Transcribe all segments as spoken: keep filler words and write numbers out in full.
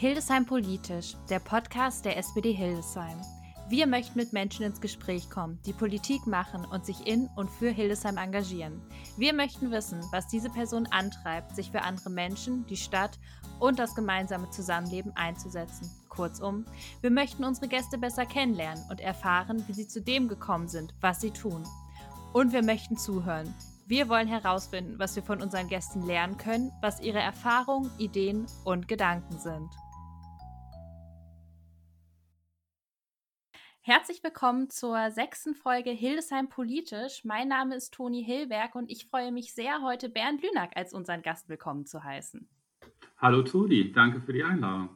Hildesheim Politisch, der Podcast der S P D Hildesheim. Wir möchten mit Menschen ins Gespräch kommen, die Politik machen und sich in und für Hildesheim engagieren. Wir möchten wissen, was diese Person antreibt, sich für andere Menschen, die Stadt und das gemeinsame Zusammenleben einzusetzen. Kurzum, wir möchten unsere Gäste besser kennenlernen und erfahren, wie sie zu dem gekommen sind, was sie tun. Und wir möchten zuhören. Wir wollen herausfinden, was wir von unseren Gästen lernen können, was ihre Erfahrungen, Ideen und Gedanken sind. Herzlich willkommen zur sechsten Folge Hildesheim Politisch. Mein Name ist Toni Hilberg und ich freue mich sehr, heute Bernd Lühnack als unseren Gast willkommen zu heißen. Hallo Toni, danke für die Einladung.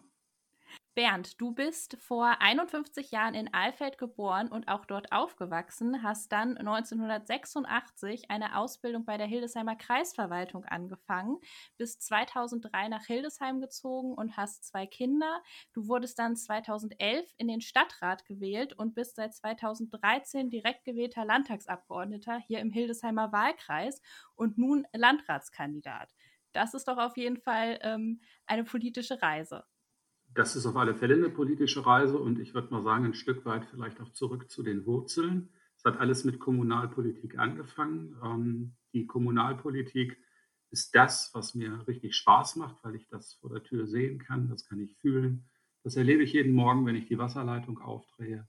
Bernd, du bist vor einundfünfzig Jahren in Alfeld geboren und auch dort aufgewachsen, hast dann neunzehnhundertsechsundachtzig eine Ausbildung bei der Hildesheimer Kreisverwaltung angefangen, bist zweitausenddrei nach Hildesheim gezogen und hast zwei Kinder. Du wurdest dann zweitausendelf in den Stadtrat gewählt und bist seit zweitausenddreizehn direkt gewählter Landtagsabgeordneter hier im Hildesheimer Wahlkreis und nun Landratskandidat. Das ist doch auf jeden Fall ähm, eine politische Reise. Das ist auf alle Fälle eine politische Reise und ich würde mal sagen, ein Stück weit vielleicht auch zurück zu den Wurzeln. Es hat alles mit Kommunalpolitik angefangen. Ähm, die Kommunalpolitik ist das, was mir richtig Spaß macht, weil ich das vor der Tür sehen kann, das kann ich fühlen. Das erlebe ich jeden Morgen, wenn ich die Wasserleitung aufdrehe.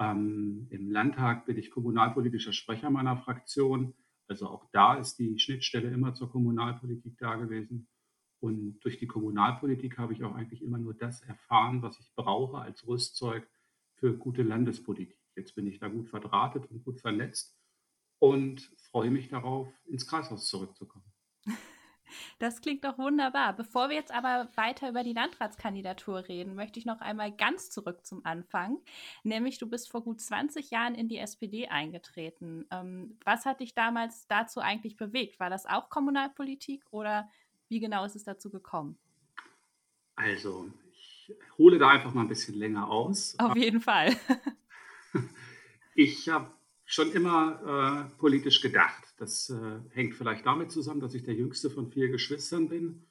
Ähm, im Landtag bin ich kommunalpolitischer Sprecher meiner Fraktion. Also auch da ist die Schnittstelle immer zur Kommunalpolitik da gewesen. Und durch die Kommunalpolitik habe ich auch eigentlich immer nur das erfahren, was ich brauche als Rüstzeug für gute Landespolitik. Jetzt bin ich da gut verdrahtet und gut vernetzt und freue mich darauf, ins Kreishaus zurückzukommen. Das klingt doch wunderbar. Bevor wir jetzt aber weiter über die Landratskandidatur reden, möchte ich noch einmal ganz zurück zum Anfang. Nämlich, du bist vor gut zwanzig Jahren in die S P D eingetreten. Was hat dich damals dazu eigentlich bewegt? War das auch Kommunalpolitik oder wie genau ist es dazu gekommen? Also, ich hole da einfach mal ein bisschen länger aus. Auf jeden Fall. Ich habe schon immer äh, politisch gedacht. Das äh, hängt vielleicht damit zusammen, dass ich der jüngste von vier Geschwistern bin.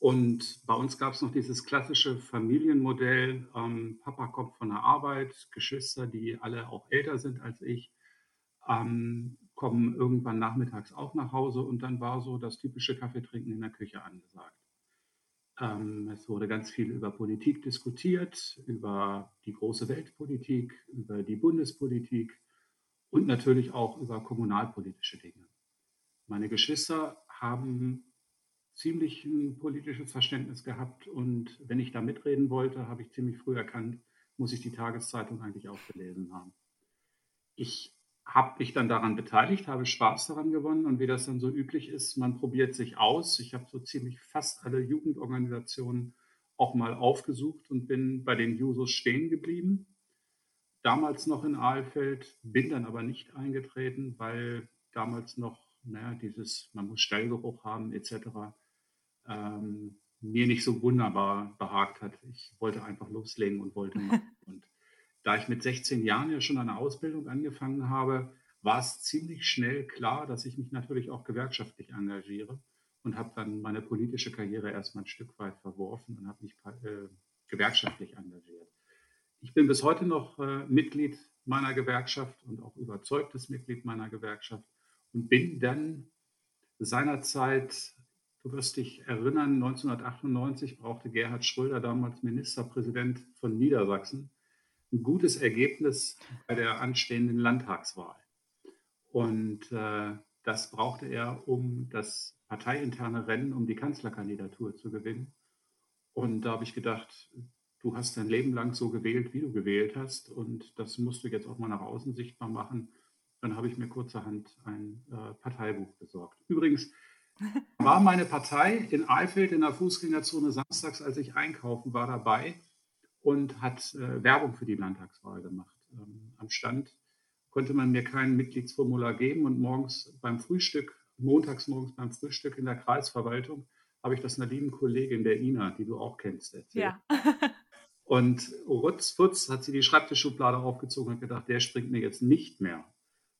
Und bei uns gab es noch dieses klassische Familienmodell. Ähm, Papa kommt von der Arbeit, Geschwister, die alle auch älter sind als ich, ähm, kommen irgendwann nachmittags auch nach Hause und dann war so das typische Kaffeetrinken in der Küche angesagt. Ähm, es wurde ganz viel über Politik diskutiert, über die große Weltpolitik, über die Bundespolitik und natürlich auch über kommunalpolitische Dinge. Meine Geschwister haben ziemlich ein politisches Verständnis gehabt und wenn ich da mitreden wollte, habe ich ziemlich früh erkannt, muss ich die Tageszeitung eigentlich auch gelesen haben. Ich habe mich dann daran beteiligt, habe Spaß daran gewonnen und wie das dann so üblich ist, man probiert sich aus. Ich habe so ziemlich fast alle Jugendorganisationen auch mal aufgesucht und bin bei den Jusos stehen geblieben. Damals noch in Alfeld, bin dann aber nicht eingetreten, weil damals noch, naja, dieses, man muss Stallgeruch haben et cetera, ähm, mir nicht so wunderbar behagt hat. Ich wollte einfach loslegen und wollte machen und da ich mit sechzehn Jahren ja schon eine Ausbildung angefangen habe, war es ziemlich schnell klar, dass ich mich natürlich auch gewerkschaftlich engagiere und habe dann meine politische Karriere erstmal ein Stück weit verworfen und habe mich äh, gewerkschaftlich engagiert. Ich bin bis heute noch äh, Mitglied meiner Gewerkschaft und auch überzeugtes Mitglied meiner Gewerkschaft und bin dann seinerzeit, du wirst dich erinnern, neunzehnhundertachtundneunzig brauchte Gerhard Schröder, damals Ministerpräsident von Niedersachsen, ein gutes Ergebnis bei der anstehenden Landtagswahl. Und äh, das brauchte er, um das parteiinterne Rennen um die Kanzlerkandidatur zu gewinnen. Und da habe ich gedacht, du hast dein Leben lang so gewählt, wie du gewählt hast. Und das musst du jetzt auch mal nach außen sichtbar machen. Dann habe ich mir kurzerhand ein äh, Parteibuch besorgt. Übrigens war meine Partei in Alfeld in der Fußgängerzone samstags, als ich einkaufen war, dabei und hat äh, Werbung für die Landtagswahl gemacht. Ähm, am Stand konnte man mir kein Mitgliedsformular geben und morgens beim Frühstück, montags morgens beim Frühstück in der Kreisverwaltung, habe ich das einer lieben Kollegin, der Ina, die du auch kennst, erzählt. Ja. Und rutzputz hat sie die Schreibtischschublade aufgezogen und gedacht, der springt mir jetzt nicht mehr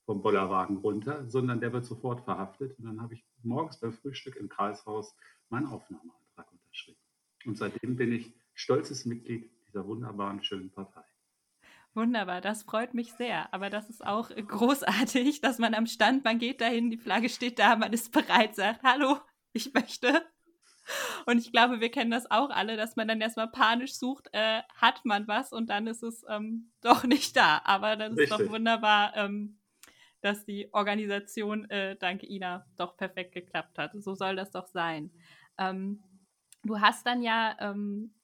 vom Bollerwagen runter, sondern der wird sofort verhaftet. Und dann habe ich morgens beim Frühstück im Kreishaus meinen Aufnahmeantrag unterschrieben. Und seitdem bin ich stolzes Mitglied dieser wunderbaren, schönen Partei. Wunderbar, das freut mich sehr. Aber das ist auch großartig, dass man am Stand, man geht dahin, die Flagge steht da, man ist bereit, sagt, hallo, ich möchte. Und ich glaube, wir kennen das auch alle, dass man dann erstmal panisch sucht, äh, hat man was und dann ist es ähm, doch nicht da. Aber das Richtig. Ist doch wunderbar, ähm, dass die Organisation, äh, dank Ina, doch perfekt geklappt hat. So soll das doch sein. Ähm, du hast dann ja... Ähm,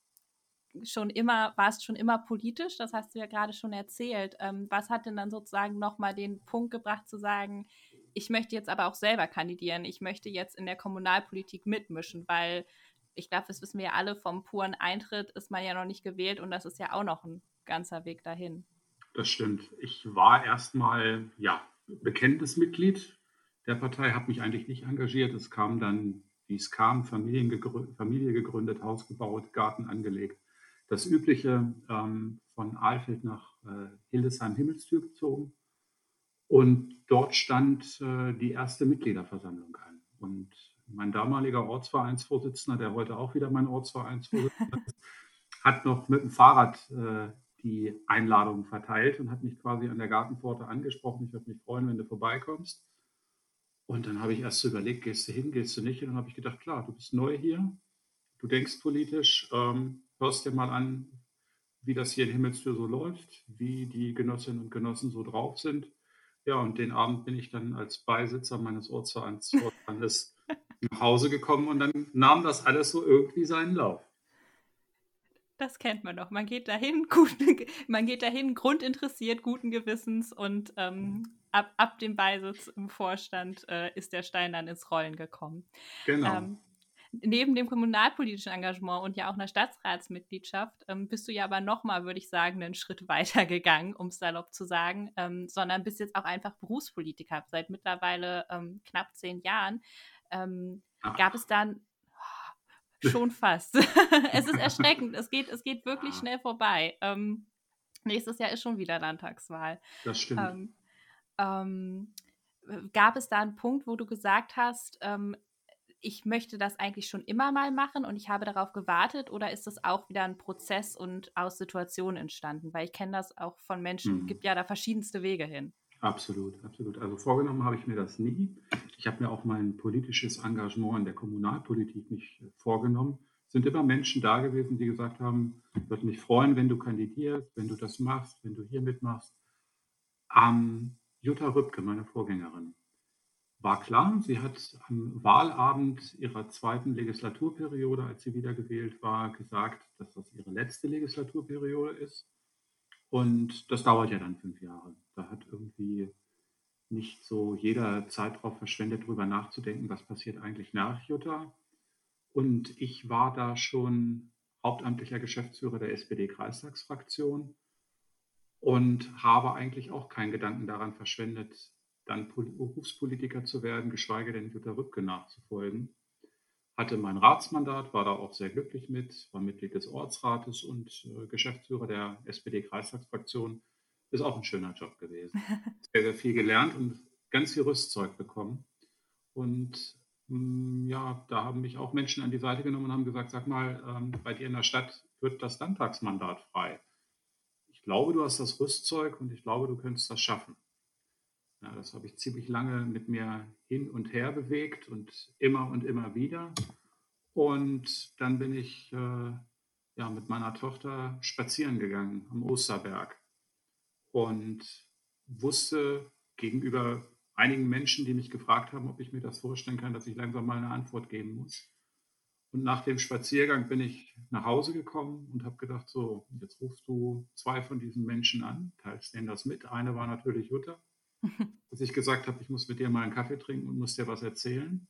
schon immer, warst schon immer politisch, das hast du ja gerade schon erzählt. Ähm, was hat denn dann sozusagen nochmal den Punkt gebracht zu sagen, ich möchte jetzt aber auch selber kandidieren, ich möchte jetzt in der Kommunalpolitik mitmischen, weil ich glaube, das wissen wir ja alle, vom puren Eintritt ist man ja noch nicht gewählt und das ist ja auch noch ein ganzer Weg dahin. Das stimmt. Ich war erstmal, ja, bekennendes Mitglied der Partei, habe mich eigentlich nicht engagiert. Es kam dann, wie es kam, Familien gegründet, Familie gegründet, Haus gebaut, Garten angelegt. Das Übliche, ähm, von Alfeld nach äh, Hildesheim, Himmelstür gezogen. Und dort stand äh, die erste Mitgliederversammlung an. Und mein damaliger Ortsvereinsvorsitzender, der heute auch wieder mein Ortsvereinsvorsitzender ist, hat noch mit dem Fahrrad äh, die Einladung verteilt und hat mich quasi an der Gartenpforte angesprochen. Ich würde mich freuen, wenn du vorbeikommst. Und dann habe ich erst so überlegt, gehst du hin, gehst du nicht hin? Und dann habe ich gedacht, klar, du bist neu hier, du denkst politisch, ähm, hörst dir mal an, wie das hier in Himmelstür so läuft, wie die Genossinnen und Genossen so drauf sind. Ja, und den Abend bin ich dann als Beisitzer meines Ortsvereins nach Hause gekommen und dann nahm das alles so irgendwie seinen Lauf. Das kennt man doch. Man geht dahin, gut, man geht dahin grundinteressiert, guten Gewissens und ähm, ab, ab dem Beisitz im Vorstand äh, ist der Stein dann ins Rollen gekommen. Genau. Ähm, Neben dem kommunalpolitischen Engagement und ja auch einer Stadtratsmitgliedschaft ähm, bist du ja aber nochmal, würde ich sagen, einen Schritt weiter gegangen, um es salopp zu sagen, ähm, sondern bist jetzt auch einfach Berufspolitiker. Seit mittlerweile ähm, knapp zehn Jahren ähm, gab es dann oh, schon fast. Es ist erschreckend. Es geht, es geht wirklich ja. schnell vorbei. Ähm, nächstes Jahr ist schon wieder Landtagswahl. Das stimmt. Ähm, ähm, gab es da einen Punkt, wo du gesagt hast, ähm, ich möchte das eigentlich schon immer mal machen und ich habe darauf gewartet, oder ist das auch wieder ein Prozess und aus Situationen entstanden? Weil ich kenne das auch von Menschen, mhm. gibt ja da verschiedenste Wege hin. Absolut, absolut. Also vorgenommen habe ich mir das nie. Ich habe mir auch mein politisches Engagement in der Kommunalpolitik nicht vorgenommen. Es sind immer Menschen da gewesen, die gesagt haben, ich würde mich freuen, wenn du kandidierst, wenn du das machst, wenn du hier mitmachst. Ähm, Jutta Rübke, meine Vorgängerin, war klar, sie hat am Wahlabend ihrer zweiten Legislaturperiode, als sie wiedergewählt war, gesagt, dass das ihre letzte Legislaturperiode ist. Und das dauert ja dann fünf Jahre. Da hat irgendwie nicht so jeder Zeit drauf verschwendet, darüber nachzudenken, was passiert eigentlich nach Jutta. Und ich war da schon hauptamtlicher Geschäftsführer der S P D-Kreistagsfraktion und habe eigentlich auch keinen Gedanken daran verschwendet, dann Berufspolitiker zu werden, geschweige denn Jutta Rübke nachzufolgen. Hatte mein Ratsmandat, war da auch sehr glücklich mit, war Mitglied des Ortsrates und äh, Geschäftsführer der S P D-Kreistagsfraktion. Ist auch ein schöner Job gewesen. Sehr, sehr viel gelernt und ganz viel Rüstzeug bekommen. Und mh, ja, da haben mich auch Menschen an die Seite genommen und haben gesagt, sag mal, ähm, bei dir in der Stadt wird das Landtagsmandat frei. Ich glaube, du hast das Rüstzeug und ich glaube, du könntest das schaffen. Ja, das habe ich ziemlich lange mit mir hin und her bewegt und immer und immer wieder. Und dann bin ich äh, ja, mit meiner Tochter spazieren gegangen am Osterberg und wusste gegenüber einigen Menschen, die mich gefragt haben, ob ich mir das vorstellen kann, dass ich langsam mal eine Antwort geben muss. Und nach dem Spaziergang bin ich nach Hause gekommen und habe gedacht, so, jetzt rufst du zwei von diesen Menschen an, teilst denen das mit. Eine war natürlich Jutta. Dass ich gesagt habe, ich muss mit dir mal einen Kaffee trinken und muss dir was erzählen.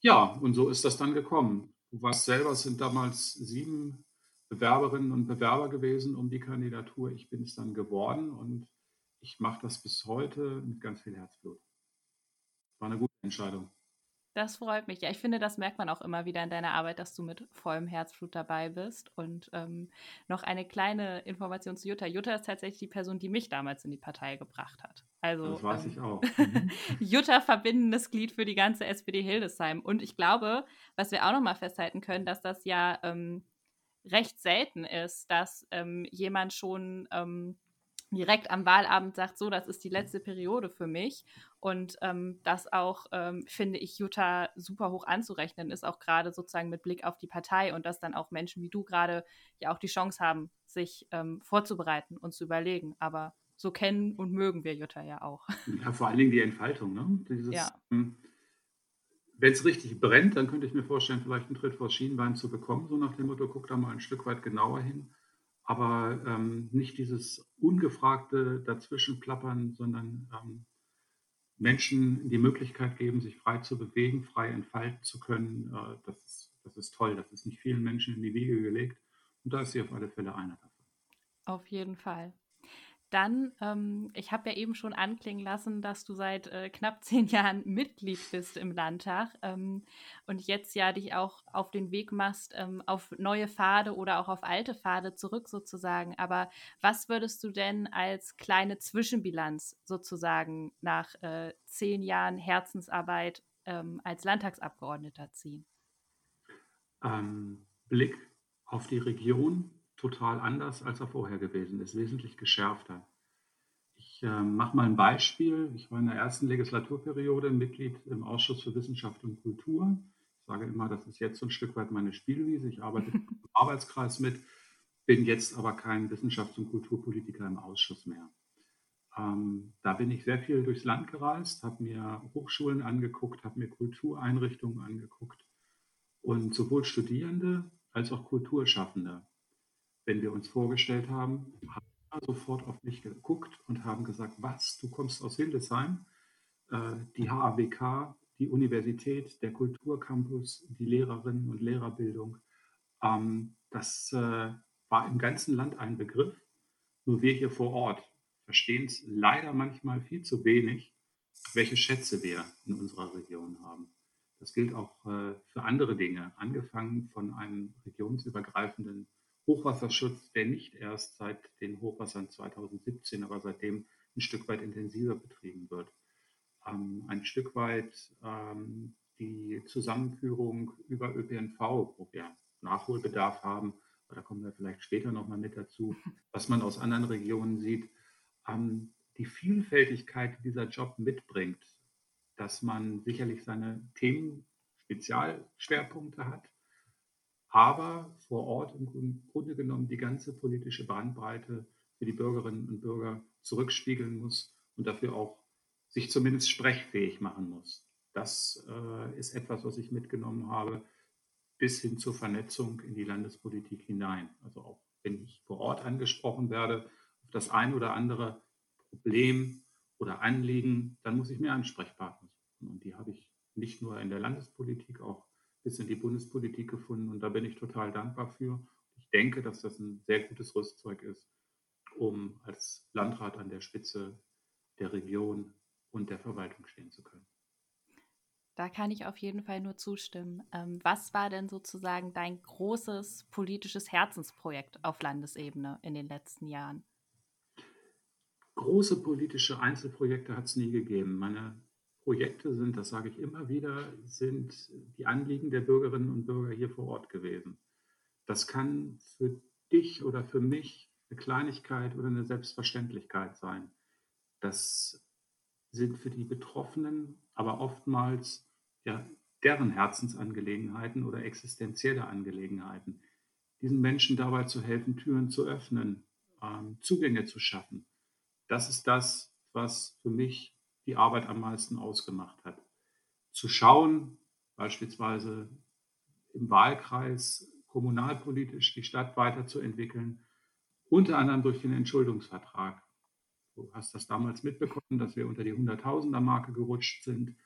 Ja, und so ist das dann gekommen. Du warst selber, es sind damals sieben Bewerberinnen und Bewerber gewesen um die Kandidatur. Ich bin es dann geworden und ich mache das bis heute mit ganz viel Herzblut. War eine gute Entscheidung. Das freut mich. Ja, ich finde, das merkt man auch immer wieder in deiner Arbeit, dass du mit vollem Herzblut dabei bist. Und ähm, noch eine kleine Information zu Jutta. Jutta ist tatsächlich die Person, die mich damals in die Partei gebracht hat. Also, das weiß ähm, ich auch. Mhm. Jutta, verbindendes Glied für die ganze S P D Hildesheim. Und ich glaube, was wir auch nochmal festhalten können, dass das ja ähm, recht selten ist, dass ähm, jemand schon ähm, direkt am Wahlabend sagt, so, das ist die letzte Periode für mich. Und ähm, das auch, ähm, finde ich, Jutta super hoch anzurechnen ist, auch gerade sozusagen mit Blick auf die Partei und dass dann auch Menschen wie du gerade ja auch die Chance haben, sich ähm, vorzubereiten und zu überlegen. Aber so kennen und mögen wir Jutta ja auch. Ja, vor allen Dingen die Entfaltung, ne? Dieses, ja. ähm, wenn es richtig brennt, dann könnte ich mir vorstellen, vielleicht einen Tritt vors Schienbein zu bekommen, so nach dem Motto, guck da mal ein Stück weit genauer hin. Aber ähm, nicht dieses ungefragte Dazwischenplappern, sondern ähm, Menschen die Möglichkeit geben, sich frei zu bewegen, frei entfalten zu können. Äh, das ist, das ist toll. Das ist nicht vielen Menschen in die Wiege gelegt. Und da ist sie auf alle Fälle einer davon. Auf jeden Fall. Dann, ähm, ich habe ja eben schon anklingen lassen, dass du seit äh, knapp zehn Jahren Mitglied bist im Landtag ähm, und jetzt ja dich auch auf den Weg machst, ähm, auf neue Pfade oder auch auf alte Pfade zurück sozusagen. Aber was würdest du denn als kleine Zwischenbilanz sozusagen nach äh, zehn Jahren Herzensarbeit ähm, als Landtagsabgeordneter ziehen? Ähm, Blick auf die Region. Total anders, als er vorher gewesen ist, wesentlich geschärfter. Ich äh, mache mal ein Beispiel. Ich war in der ersten Legislaturperiode Mitglied im Ausschuss für Wissenschaft und Kultur. Ich sage immer, das ist jetzt so ein Stück weit meine Spielwiese. Ich arbeite im Arbeitskreis mit, bin jetzt aber kein Wissenschafts- und Kulturpolitiker im Ausschuss mehr. Ähm, da bin ich sehr viel durchs Land gereist, habe mir Hochschulen angeguckt, habe mir Kultureinrichtungen angeguckt und sowohl Studierende als auch Kulturschaffende. Wenn wir uns vorgestellt haben, haben wir sofort auf mich geguckt und haben gesagt, was, du kommst aus Hildesheim, äh, die H A W K, die Universität, der Kulturcampus, die Lehrerinnen- und Lehrerbildung. Ähm, das äh, war im ganzen Land ein Begriff, nur wir hier vor Ort verstehen es leider manchmal viel zu wenig, welche Schätze wir in unserer Region haben. Das gilt auch äh, für andere Dinge, angefangen von einem regionsübergreifenden Hochwasserschutz, der nicht erst seit den Hochwassern zweitausendsiebzehn, aber seitdem ein Stück weit intensiver betrieben wird. Ähm, ein Stück weit ähm, die Zusammenführung über Ö P N V, wo wir Nachholbedarf haben, aber da kommen wir vielleicht später nochmal mit dazu, was man aus anderen Regionen sieht, ähm, die Vielfältigkeit, die dieser Job mitbringt, dass man sicherlich seine Themen, Spezialschwerpunkte hat, aber vor Ort im Grunde genommen die ganze politische Bandbreite für die Bürgerinnen und Bürger zurückspiegeln muss und dafür auch sich zumindest sprechfähig machen muss. Das äh, ist etwas, was ich mitgenommen habe, bis hin zur Vernetzung in die Landespolitik hinein. Also auch wenn ich vor Ort angesprochen werde auf das ein oder andere Problem oder Anliegen, dann muss ich mir Ansprechpartner suchen. Und die habe ich nicht nur in der Landespolitik, auch bis in die Bundespolitik gefunden und da bin ich total dankbar für. Ich denke, dass das ein sehr gutes Rüstzeug ist, um als Landrat an der Spitze der Region und der Verwaltung stehen zu können. Da kann ich auf jeden Fall nur zustimmen. Was war denn sozusagen dein großes politisches Herzensprojekt auf Landesebene in den letzten Jahren? Große politische Einzelprojekte hat es nie gegeben. Meine Projekte sind, das sage ich immer wieder, sind die Anliegen der Bürgerinnen und Bürger hier vor Ort gewesen. Das kann für dich oder für mich eine Kleinigkeit oder eine Selbstverständlichkeit sein. Das sind für die Betroffenen aber oftmals ja, deren Herzensangelegenheiten oder existenzielle Angelegenheiten. Diesen Menschen dabei zu helfen, Türen zu öffnen, ähm, Zugänge zu schaffen. Das ist das, was für mich die Arbeit am meisten ausgemacht hat. Zu schauen, beispielsweise im Wahlkreis kommunalpolitisch die Stadt weiterzuentwickeln, unter anderem durch den Entschuldungsvertrag. Du hast das damals mitbekommen, dass wir unter die hunderttausender-Marke gerutscht sind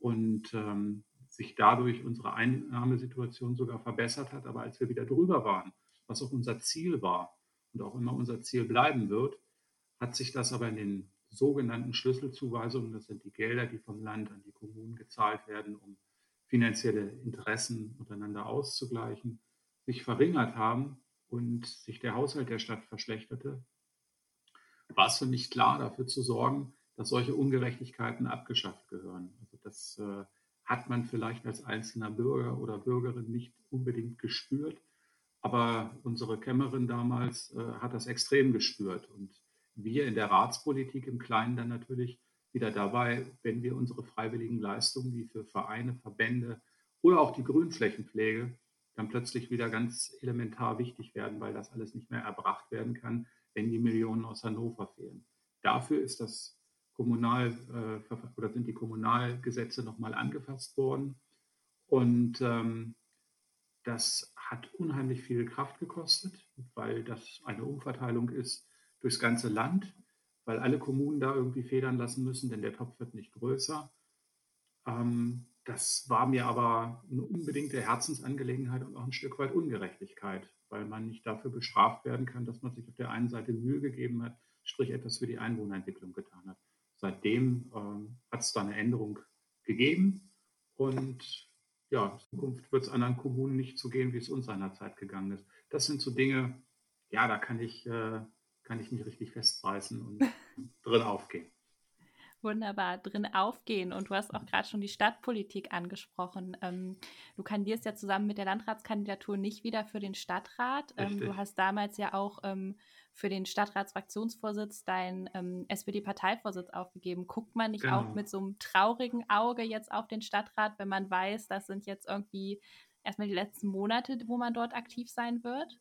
und ähm, sich dadurch unsere Einnahmesituation sogar verbessert hat. Aber als wir wieder drüber waren, was auch unser Ziel war und auch immer unser Ziel bleiben wird, hat sich das aber in den sogenannten Schlüsselzuweisungen, das sind die Gelder, die vom Land an die Kommunen gezahlt werden, um finanzielle Interessen untereinander auszugleichen, sich verringert haben und sich der Haushalt der Stadt verschlechterte, war es für mich klar, dafür zu sorgen, dass solche Ungerechtigkeiten abgeschafft gehören. Also das äh, hat man vielleicht als einzelner Bürger oder Bürgerin nicht unbedingt gespürt, Aber unsere Kämmerin damals äh, hat das extrem gespürt. Und wir in der Ratspolitik im Kleinen dann natürlich wieder dabei, wenn wir unsere freiwilligen Leistungen, die für Vereine, Verbände oder auch die Grünflächenpflege dann plötzlich wieder ganz elementar wichtig werden, weil das alles nicht mehr erbracht werden kann, wenn die Millionen aus Hannover fehlen. Dafür ist das Kommunal, äh, oder sind die Kommunalgesetze nochmal angefasst worden. Und ähm, das hat unheimlich viel Kraft gekostet, weil das eine Umverteilung ist durchs ganze Land, weil alle Kommunen da irgendwie federn lassen müssen, denn der Topf wird nicht größer. Ähm, das war mir aber eine unbedingte Herzensangelegenheit und auch ein Stück weit Ungerechtigkeit, weil man nicht dafür bestraft werden kann, dass man sich auf der einen Seite Mühe gegeben hat, sprich etwas für die Einwohnerentwicklung getan hat. Seitdem ähm, hat es da eine Änderung gegeben und ja, in Zukunft wird es anderen Kommunen nicht so gehen, wie es uns seinerzeit gegangen ist. Das sind so Dinge, ja, da kann ich, äh, kann ich mich richtig festreißen und drin aufgehen. Wunderbar, drin aufgehen. Und du hast auch gerade schon die Stadtpolitik angesprochen. Ähm, du kandidierst ja zusammen mit der Landratskandidatur nicht wieder für den Stadtrat. Ähm, du hast damals ja auch ähm, für den Stadtratsfraktionsvorsitz deinen ähm, S P D-Parteivorsitz aufgegeben. Guckt man nicht genau auch mit so einem traurigen Auge jetzt auf den Stadtrat, wenn man weiß, das sind jetzt irgendwie erstmal die letzten Monate, wo man dort aktiv sein wird?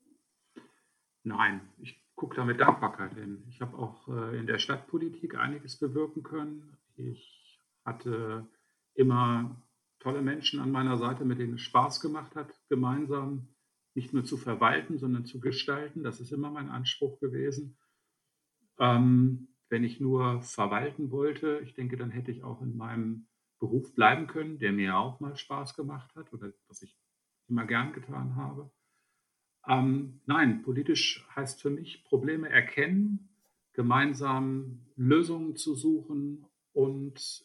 Nein, ich gucke da mit Dankbarkeit hin. Ich habe auch äh, in der Stadtpolitik einiges bewirken können. Ich hatte immer tolle Menschen an meiner Seite, mit denen es Spaß gemacht hat, gemeinsam nicht nur zu verwalten, sondern zu gestalten. Das ist immer mein Anspruch gewesen. Ähm, wenn ich nur verwalten wollte, ich denke, dann hätte ich auch in meinem Beruf bleiben können, der mir auch mal Spaß gemacht hat oder was ich immer gern getan habe. Ähm, nein, politisch heißt für mich, Probleme erkennen, gemeinsam Lösungen zu suchen und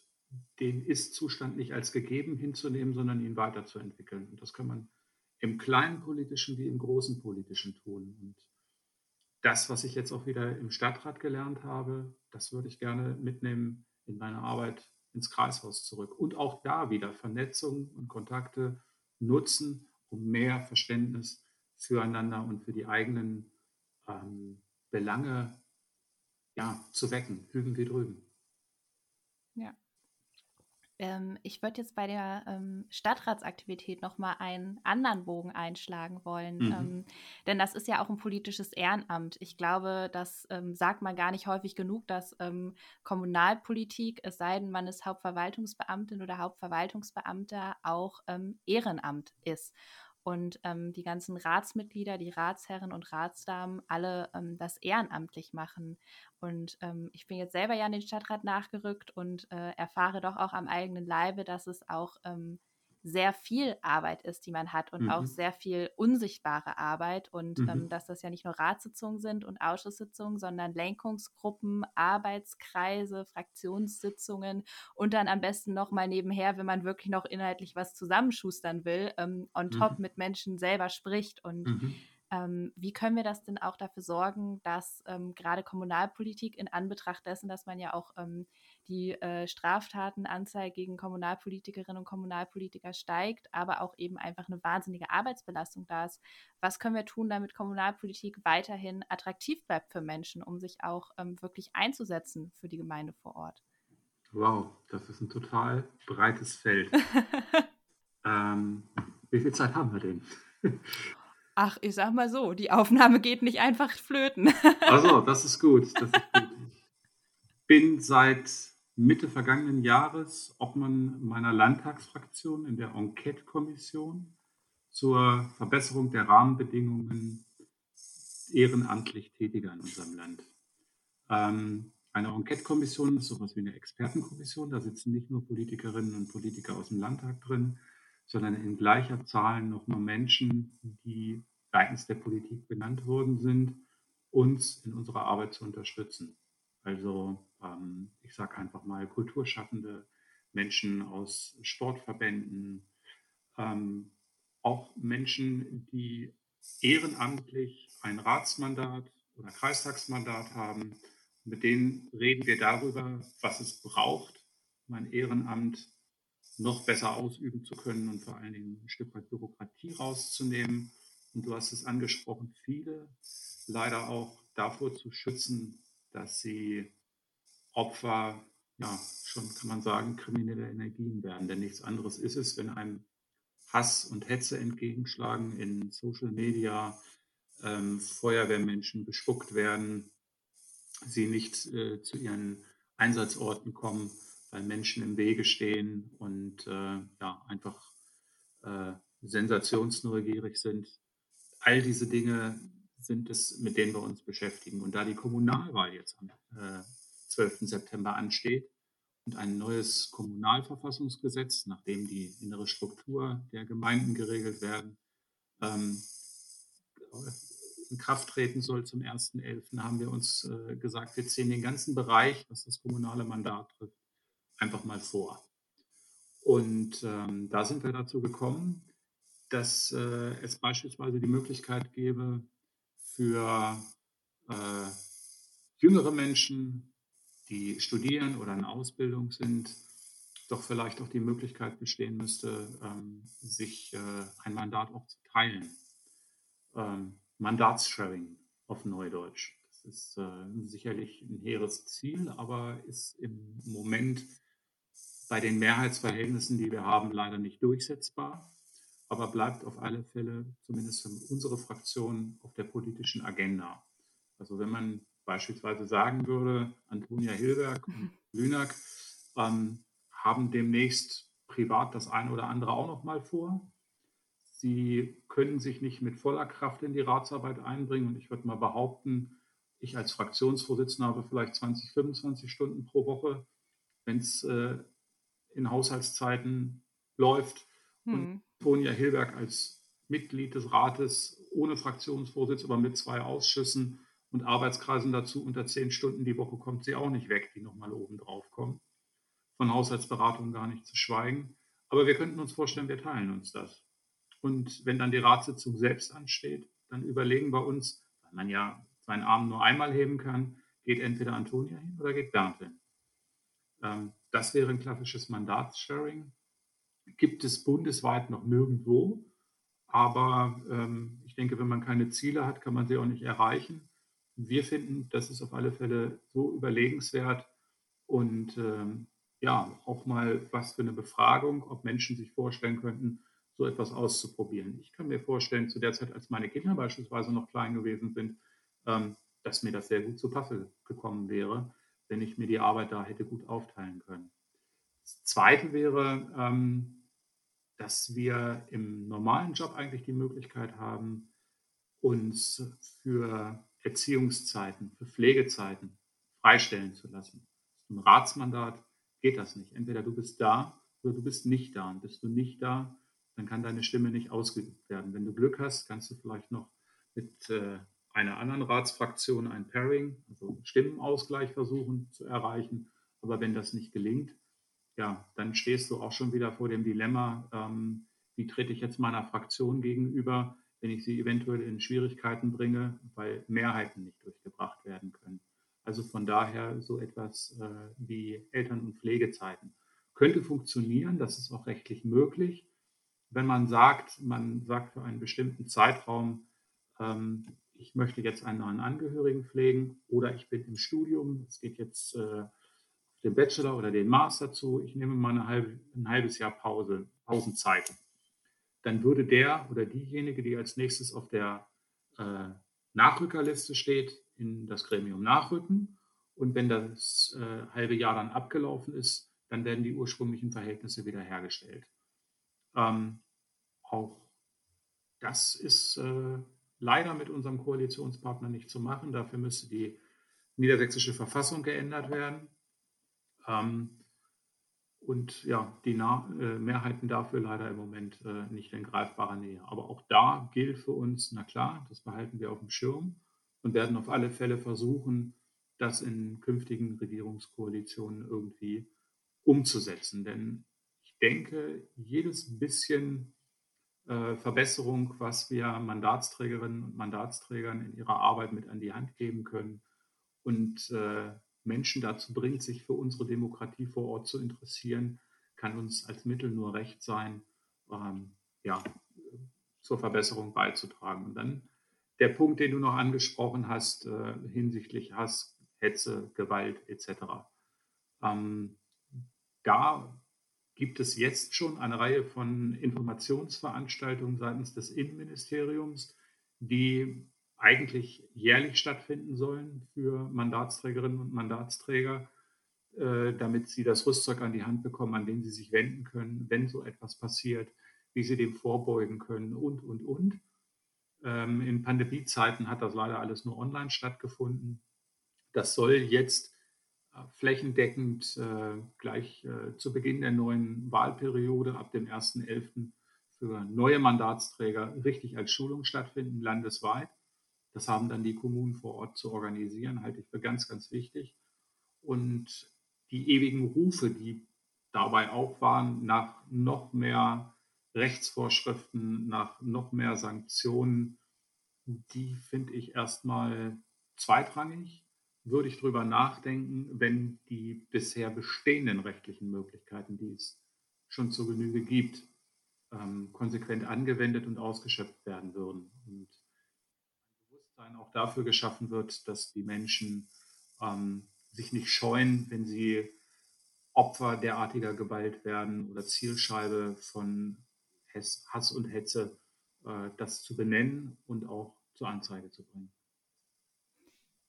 den Ist-Zustand nicht als gegeben hinzunehmen, sondern ihn weiterzuentwickeln. Und das kann man im kleinen Politischen wie im großen Politischen tun. Und das, was ich jetzt auch wieder im Stadtrat gelernt habe, das würde ich gerne mitnehmen in meine Arbeit ins Kreishaus zurück. Und auch da wieder Vernetzung und Kontakte nutzen, um mehr Verständnis füreinander und für die eigenen ähm, Belange ja, zu wecken, hüben wie drüben. Ja. Ähm, ich würde jetzt bei der ähm, Stadtratsaktivität nochmal einen anderen Bogen einschlagen wollen, mhm. ähm, denn das ist ja auch ein politisches Ehrenamt. Ich glaube, das ähm, sagt man gar nicht häufig genug, dass ähm, Kommunalpolitik, es sei denn, man ist Hauptverwaltungsbeamtin oder Hauptverwaltungsbeamter, auch ähm, Ehrenamt ist. Und ähm, die ganzen Ratsmitglieder, die Ratsherren und Ratsdamen, alle ähm, das ehrenamtlich machen. Und ähm, ich bin jetzt selber ja in den Stadtrat nachgerückt und äh, erfahre doch auch am eigenen Leibe, dass es auch ähm, sehr viel Arbeit ist, die man hat und mhm. auch sehr viel unsichtbare Arbeit. Und mhm. ähm, dass das ja nicht nur Ratssitzungen sind und Ausschusssitzungen, sondern Lenkungsgruppen, Arbeitskreise, Fraktionssitzungen und dann am besten nochmal nebenher, wenn man wirklich noch inhaltlich was zusammenschustern will, ähm, on top mhm. mit Menschen selber spricht. Und mhm. ähm, wie können wir das denn auch dafür sorgen, dass ähm, gerade Kommunalpolitik in Anbetracht dessen, dass man ja auch ähm, die äh, Straftatenanzahl gegen Kommunalpolitikerinnen und Kommunalpolitiker steigt, aber auch eben einfach eine wahnsinnige Arbeitsbelastung da ist. Was können wir tun, damit Kommunalpolitik weiterhin attraktiv bleibt für Menschen, um sich auch ähm, wirklich einzusetzen für die Gemeinde vor Ort? Wow, das ist ein total breites Feld. ähm, wie viel Zeit haben wir denn? Ach, ich sag mal so, die Aufnahme geht nicht einfach flöten. Also, das ist gut, das ist gut. Ich bin seit Mitte vergangenen Jahres Obmann meiner Landtagsfraktion in der Enquete-Kommission zur Verbesserung der Rahmenbedingungen ehrenamtlich Tätiger in unserem Land. Ähm, eine Enquete-Kommission ist sowas wie eine Expertenkommission. Da sitzen nicht nur Politikerinnen und Politiker aus dem Landtag drin, sondern in gleicher Zahl nochmal Menschen, die seitens der Politik benannt worden sind, uns in unserer Arbeit zu unterstützen. Also ähm, ich sage einfach mal kulturschaffende Menschen aus Sportverbänden, ähm, auch Menschen, die ehrenamtlich ein Ratsmandat oder Kreistagsmandat haben. Mit denen reden wir darüber, was es braucht, mein Ehrenamt noch besser ausüben zu können und vor allen Dingen ein Stück weit Bürokratie rauszunehmen und du hast es angesprochen, viele leider auch davor zu schützen, dass sie Opfer, ja, schon kann man sagen, krimineller Energien werden. Denn nichts anderes ist es, wenn einem Hass und Hetze entgegenschlagen in Social Media, ähm, Feuerwehrmenschen bespuckt werden, sie nicht äh, zu ihren Einsatzorten kommen, weil Menschen im Wege stehen und äh, ja, einfach äh, sensationsneugierig sind. All diese Dinge sind es, mit denen wir uns beschäftigen. Und da die Kommunalwahl jetzt am äh, zwölften September ansteht und ein neues Kommunalverfassungsgesetz, nachdem die innere Struktur der Gemeinden geregelt werden, ähm, in Kraft treten soll zum ersten elften haben wir uns äh, gesagt, wir ziehen den ganzen Bereich, was das kommunale Mandat trifft, einfach mal vor. Und ähm, da sind wir dazu gekommen, dass äh, es beispielsweise die Möglichkeit gäbe, für äh, jüngere Menschen, die studieren oder in Ausbildung sind, doch vielleicht auch die Möglichkeit bestehen müsste, ähm, sich äh, ein Mandat auch zu teilen. Ähm, Mandatssharing auf Neudeutsch. Das ist äh, sicherlich ein hehres Ziel, aber ist im Moment bei den Mehrheitsverhältnissen, die wir haben, leider nicht durchsetzbar, aber bleibt auf alle Fälle, zumindest für unsere Fraktion, auf der politischen Agenda. Also wenn man beispielsweise sagen würde, Antonia Hilberg und Lühnack ähm, haben demnächst privat das eine oder andere auch noch mal vor. Sie können sich nicht mit voller Kraft in die Ratsarbeit einbringen. Und ich würde mal behaupten, ich als Fraktionsvorsitzender habe vielleicht zwanzig, fünfundzwanzig Stunden pro Woche, wenn es äh, in Haushaltszeiten läuft. Hm. Und Antonia Hilberg als Mitglied des Rates ohne Fraktionsvorsitz, aber mit zwei Ausschüssen und Arbeitskreisen dazu unter zehn Stunden die Woche kommt sie auch nicht weg, die nochmal oben drauf kommen. Von Haushaltsberatung gar nicht zu schweigen. Aber wir könnten uns vorstellen, wir teilen uns das. Und wenn dann die Ratssitzung selbst ansteht, dann überlegen wir uns, weil man ja seinen Arm nur einmal heben kann, geht entweder Antonia hin oder geht Bernd hin. Ähm, das wäre ein klassisches Mandatssharing. Gibt es bundesweit noch nirgendwo. Aber ähm, ich denke, wenn man keine Ziele hat, kann man sie auch nicht erreichen. Wir finden, das ist auf alle Fälle so überlegenswert und ähm, ja, auch mal was für eine Befragung, ob Menschen sich vorstellen könnten, so etwas auszuprobieren. Ich kann mir vorstellen, zu der Zeit, als meine Kinder beispielsweise noch klein gewesen sind, ähm, dass mir das sehr gut zu Passe gekommen wäre, wenn ich mir die Arbeit da hätte gut aufteilen können. Das Zweite wäre, ähm, dass wir im normalen Job eigentlich die Möglichkeit haben, uns für Erziehungszeiten, für Pflegezeiten freistellen zu lassen. Im Ratsmandat geht das nicht. Entweder du bist da oder du bist nicht da. Und bist du nicht da, dann kann deine Stimme nicht ausgeübt werden. Wenn du Glück hast, kannst du vielleicht noch mit äh, einer anderen Ratsfraktion ein Pairing, also Stimmenausgleich versuchen zu erreichen. Aber wenn das nicht gelingt, ja, dann stehst du auch schon wieder vor dem Dilemma, ähm, wie trete ich jetzt meiner Fraktion gegenüber, wenn ich sie eventuell in Schwierigkeiten bringe, weil Mehrheiten nicht durchgebracht werden können. Also von daher so etwas äh, wie Eltern- und Pflegezeiten. Könnte funktionieren, das ist auch rechtlich möglich, wenn man sagt, man sagt für einen bestimmten Zeitraum, ähm, ich möchte jetzt einen neuen Angehörigen pflegen oder ich bin im Studium, es geht jetzt äh, den Bachelor oder den Master zu, ich nehme mal eine halbe, ein halbes Jahr Pause, Pausenzeit. Dann würde der oder diejenige, die als nächstes auf der äh, Nachrückerliste steht, in das Gremium nachrücken. Und wenn das äh, halbe Jahr dann abgelaufen ist, dann werden die ursprünglichen Verhältnisse wiederhergestellt. Ähm, auch das ist äh, leider mit unserem Koalitionspartner nicht zu machen. Dafür müsste die niedersächsische Verfassung geändert werden. Ähm, Und ja, die Na- äh, Mehrheiten dafür leider im Moment äh, nicht in greifbarer Nähe. Aber auch da gilt für uns, na klar, das behalten wir auf dem Schirm und werden auf alle Fälle versuchen, das in künftigen Regierungskoalitionen irgendwie umzusetzen. Denn ich denke, jedes bisschen äh, Verbesserung, was wir Mandatsträgerinnen und Mandatsträgern in ihrer Arbeit mit an die Hand geben können und äh, Menschen dazu bringt, sich für unsere Demokratie vor Ort zu interessieren, kann uns als Mittel nur recht sein. Ähm, ja, zur Verbesserung beizutragen. Und dann der Punkt, den du noch angesprochen hast, äh, hinsichtlich Hass, Hetze, Gewalt et cetera. Ähm, da gibt es jetzt schon eine Reihe von Informationsveranstaltungen seitens des Innenministeriums, die eigentlich jährlich stattfinden sollen für Mandatsträgerinnen und Mandatsträger, äh, damit sie das Rüstzeug an die Hand bekommen, an den sie sich wenden können, wenn so etwas passiert, wie sie dem vorbeugen können und, und, und. Ähm, in Pandemiezeiten hat das leider alles nur online stattgefunden. Das soll jetzt flächendeckend äh, gleich äh, zu Beginn der neuen Wahlperiode ab dem ersten elften für neue Mandatsträger richtig als Schulung stattfinden, landesweit. Das haben dann die Kommunen vor Ort zu organisieren, halte ich für ganz, ganz wichtig. Und die ewigen Rufe, die dabei auch waren, nach noch mehr Rechtsvorschriften, nach noch mehr Sanktionen, die finde ich erstmal zweitrangig. Würde ich drüber nachdenken, wenn die bisher bestehenden rechtlichen Möglichkeiten, die es schon zur Genüge gibt, ähm, konsequent angewendet und ausgeschöpft werden würden. Und Bewusstsein auch dafür geschaffen wird, dass die Menschen ähm, sich nicht scheuen, wenn sie Opfer derartiger Gewalt werden oder Zielscheibe von Hass und Hetze, äh, das zu benennen und auch zur Anzeige zu bringen.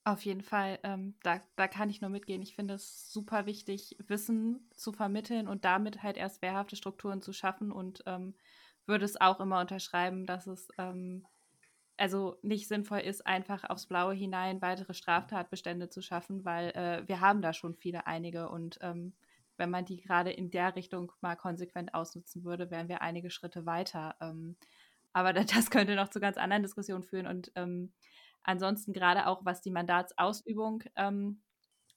Auf jeden Fall, ähm, da, da kann ich nur mitgehen. Ich finde es super wichtig, Wissen zu vermitteln und damit halt erst wehrhafte Strukturen zu schaffen und ähm, würde es auch immer unterschreiben, dass es ähm, also nicht sinnvoll ist, einfach aufs Blaue hinein weitere Straftatbestände zu schaffen, weil äh, wir haben da schon viele einige und ähm, wenn man die gerade in der Richtung mal konsequent ausnutzen würde, wären wir einige Schritte weiter. Ähm, aber das könnte noch zu ganz anderen Diskussionen führen und ähm, ansonsten gerade auch, was die Mandatsausübung ähm,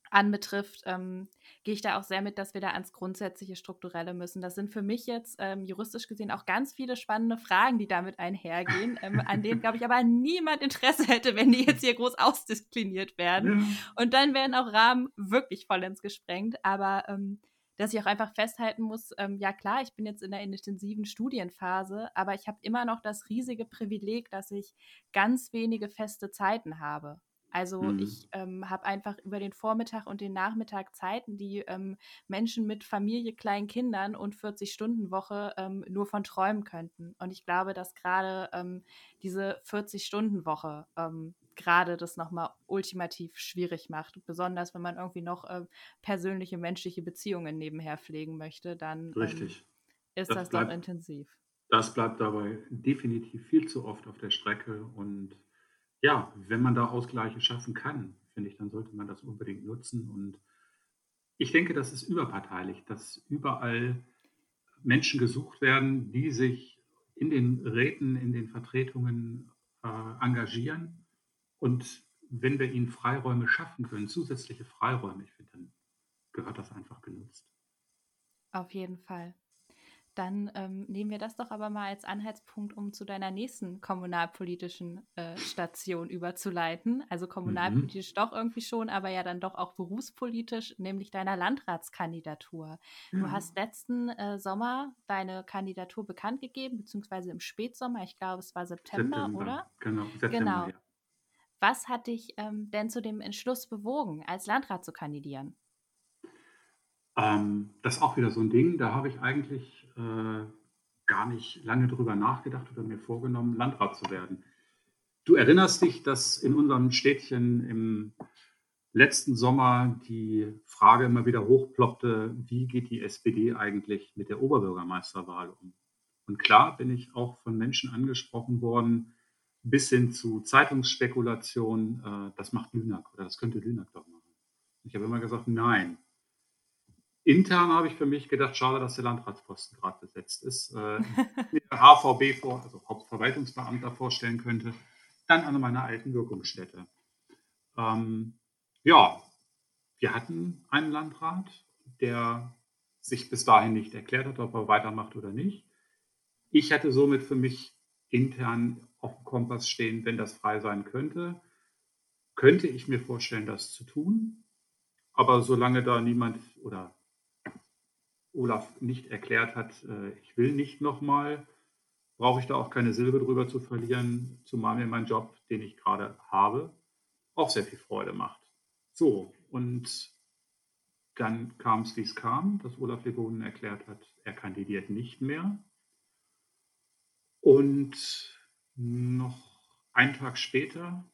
anbetrifft, ähm, gehe ich da auch sehr mit, dass wir da ans grundsätzliche Strukturelle müssen. Das sind für mich jetzt ähm, juristisch gesehen auch ganz viele spannende Fragen, die damit einhergehen, ähm, an denen, glaube ich, aber niemand Interesse hätte, wenn die jetzt hier groß ausdiszipliniert werden. Ja. Und dann werden auch Rahmen wirklich vollends gesprengt. Aber ähm, dass ich auch einfach festhalten muss, ähm, ja klar, ich bin jetzt in der intensiven Studienphase, aber ich habe immer noch das riesige Privileg, dass ich ganz wenige feste Zeiten habe. Also mhm. ich ähm, habe einfach über den Vormittag und den Nachmittag Zeiten, die ähm, Menschen mit Familie, kleinen Kindern und vierzig-Stunden-Woche ähm, nur von träumen könnten. Und ich glaube, dass gerade ähm, diese vierzig-Stunden-Woche ähm, gerade das nochmal ultimativ schwierig macht. Besonders, wenn man irgendwie noch äh, persönliche, menschliche Beziehungen nebenher pflegen möchte, dann ähm, ist das, das bleibt, doch intensiv. Das bleibt dabei definitiv viel zu oft auf der Strecke. Und ja, wenn man da Ausgleiche schaffen kann, finde ich, dann sollte man das unbedingt nutzen. Und ich denke, das ist überparteilich, dass überall Menschen gesucht werden, die sich in den Räten, in den Vertretungen äh, engagieren. Und wenn wir ihnen Freiräume schaffen können, zusätzliche Freiräume, ich finde, dann gehört das einfach genutzt. Auf jeden Fall. Dann ähm, nehmen wir das doch aber mal als Anhaltspunkt, um zu deiner nächsten kommunalpolitischen äh, Station überzuleiten. Also kommunalpolitisch mhm. doch irgendwie schon, aber ja dann doch auch berufspolitisch, nämlich deiner Landratskandidatur. Mhm. Du hast letzten äh, Sommer deine Kandidatur bekannt gegeben, beziehungsweise im Spätsommer, ich glaube es war September, September. oder? Genau, September, genau. Ja. Was hat dich ähm, denn zu dem Entschluss bewogen, als Landrat zu kandidieren? Ähm, das ist auch wieder so ein Ding. Da habe ich eigentlich äh, gar nicht lange drüber nachgedacht oder mir vorgenommen, Landrat zu werden. Du erinnerst dich, dass in unserem Städtchen im letzten Sommer die Frage immer wieder hochploppte, wie geht die S P D eigentlich mit der Oberbürgermeisterwahl um? Und klar bin ich auch von Menschen angesprochen worden, bis hin zu Zeitungsspekulationen, äh, das macht Lühnack oder das könnte Lühnack doch machen. Ich habe immer gesagt, nein. Intern habe ich für mich gedacht, schade, dass der Landratsposten gerade besetzt ist. Äh, der H V B, vor, also Hauptverwaltungsbeamter, vorstellen könnte, dann an meiner alten Wirkungsstätte. Ähm, ja, wir hatten einen Landrat, der sich bis dahin nicht erklärt hat, ob er weitermacht oder nicht. Ich hatte somit für mich intern auf dem Kompass stehen, wenn das frei sein könnte, könnte ich mir vorstellen, das zu tun. Aber solange da niemand oder Olaf nicht erklärt hat, äh, ich will nicht nochmal, brauche ich da auch keine Silbe drüber zu verlieren, zumal mir mein Job, den ich gerade habe, auch sehr viel Freude macht. So, und dann kam es, wie es kam, dass Olaf Levonen erklärt hat, er kandidiert nicht mehr. Und noch einen Tag später